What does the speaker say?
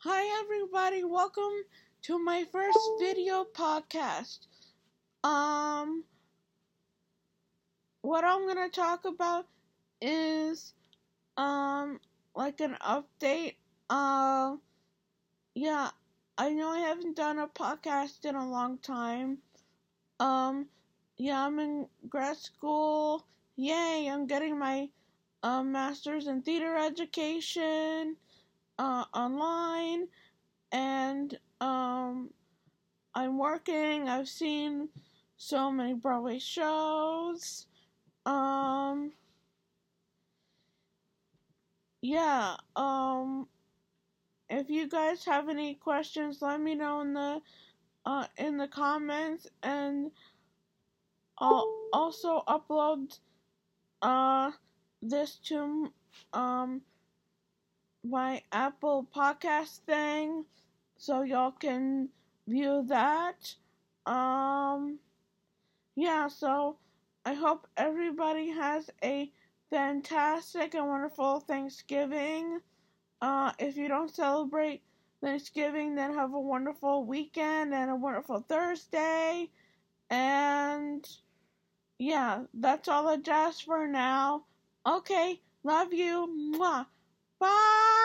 Hi everybody, welcome to my first video podcast. What I'm gonna talk about is like an update. Yeah, I know I haven't done a podcast in a long time. Yeah, I'm in grad school. Yay, I'm getting my master's in theater education. Online, and I'm working. I've seen so many Broadway shows. If you guys have any questions, let me know in the comments, and I'll also upload this to my Apple Podcast thing, so y'all can view that. So I hope everybody has a fantastic and wonderful Thanksgiving. If you don't celebrate Thanksgiving, then have a wonderful weekend and a wonderful Thursday. And yeah, that's all I just for now. Okay, love you. Mwah. Bye.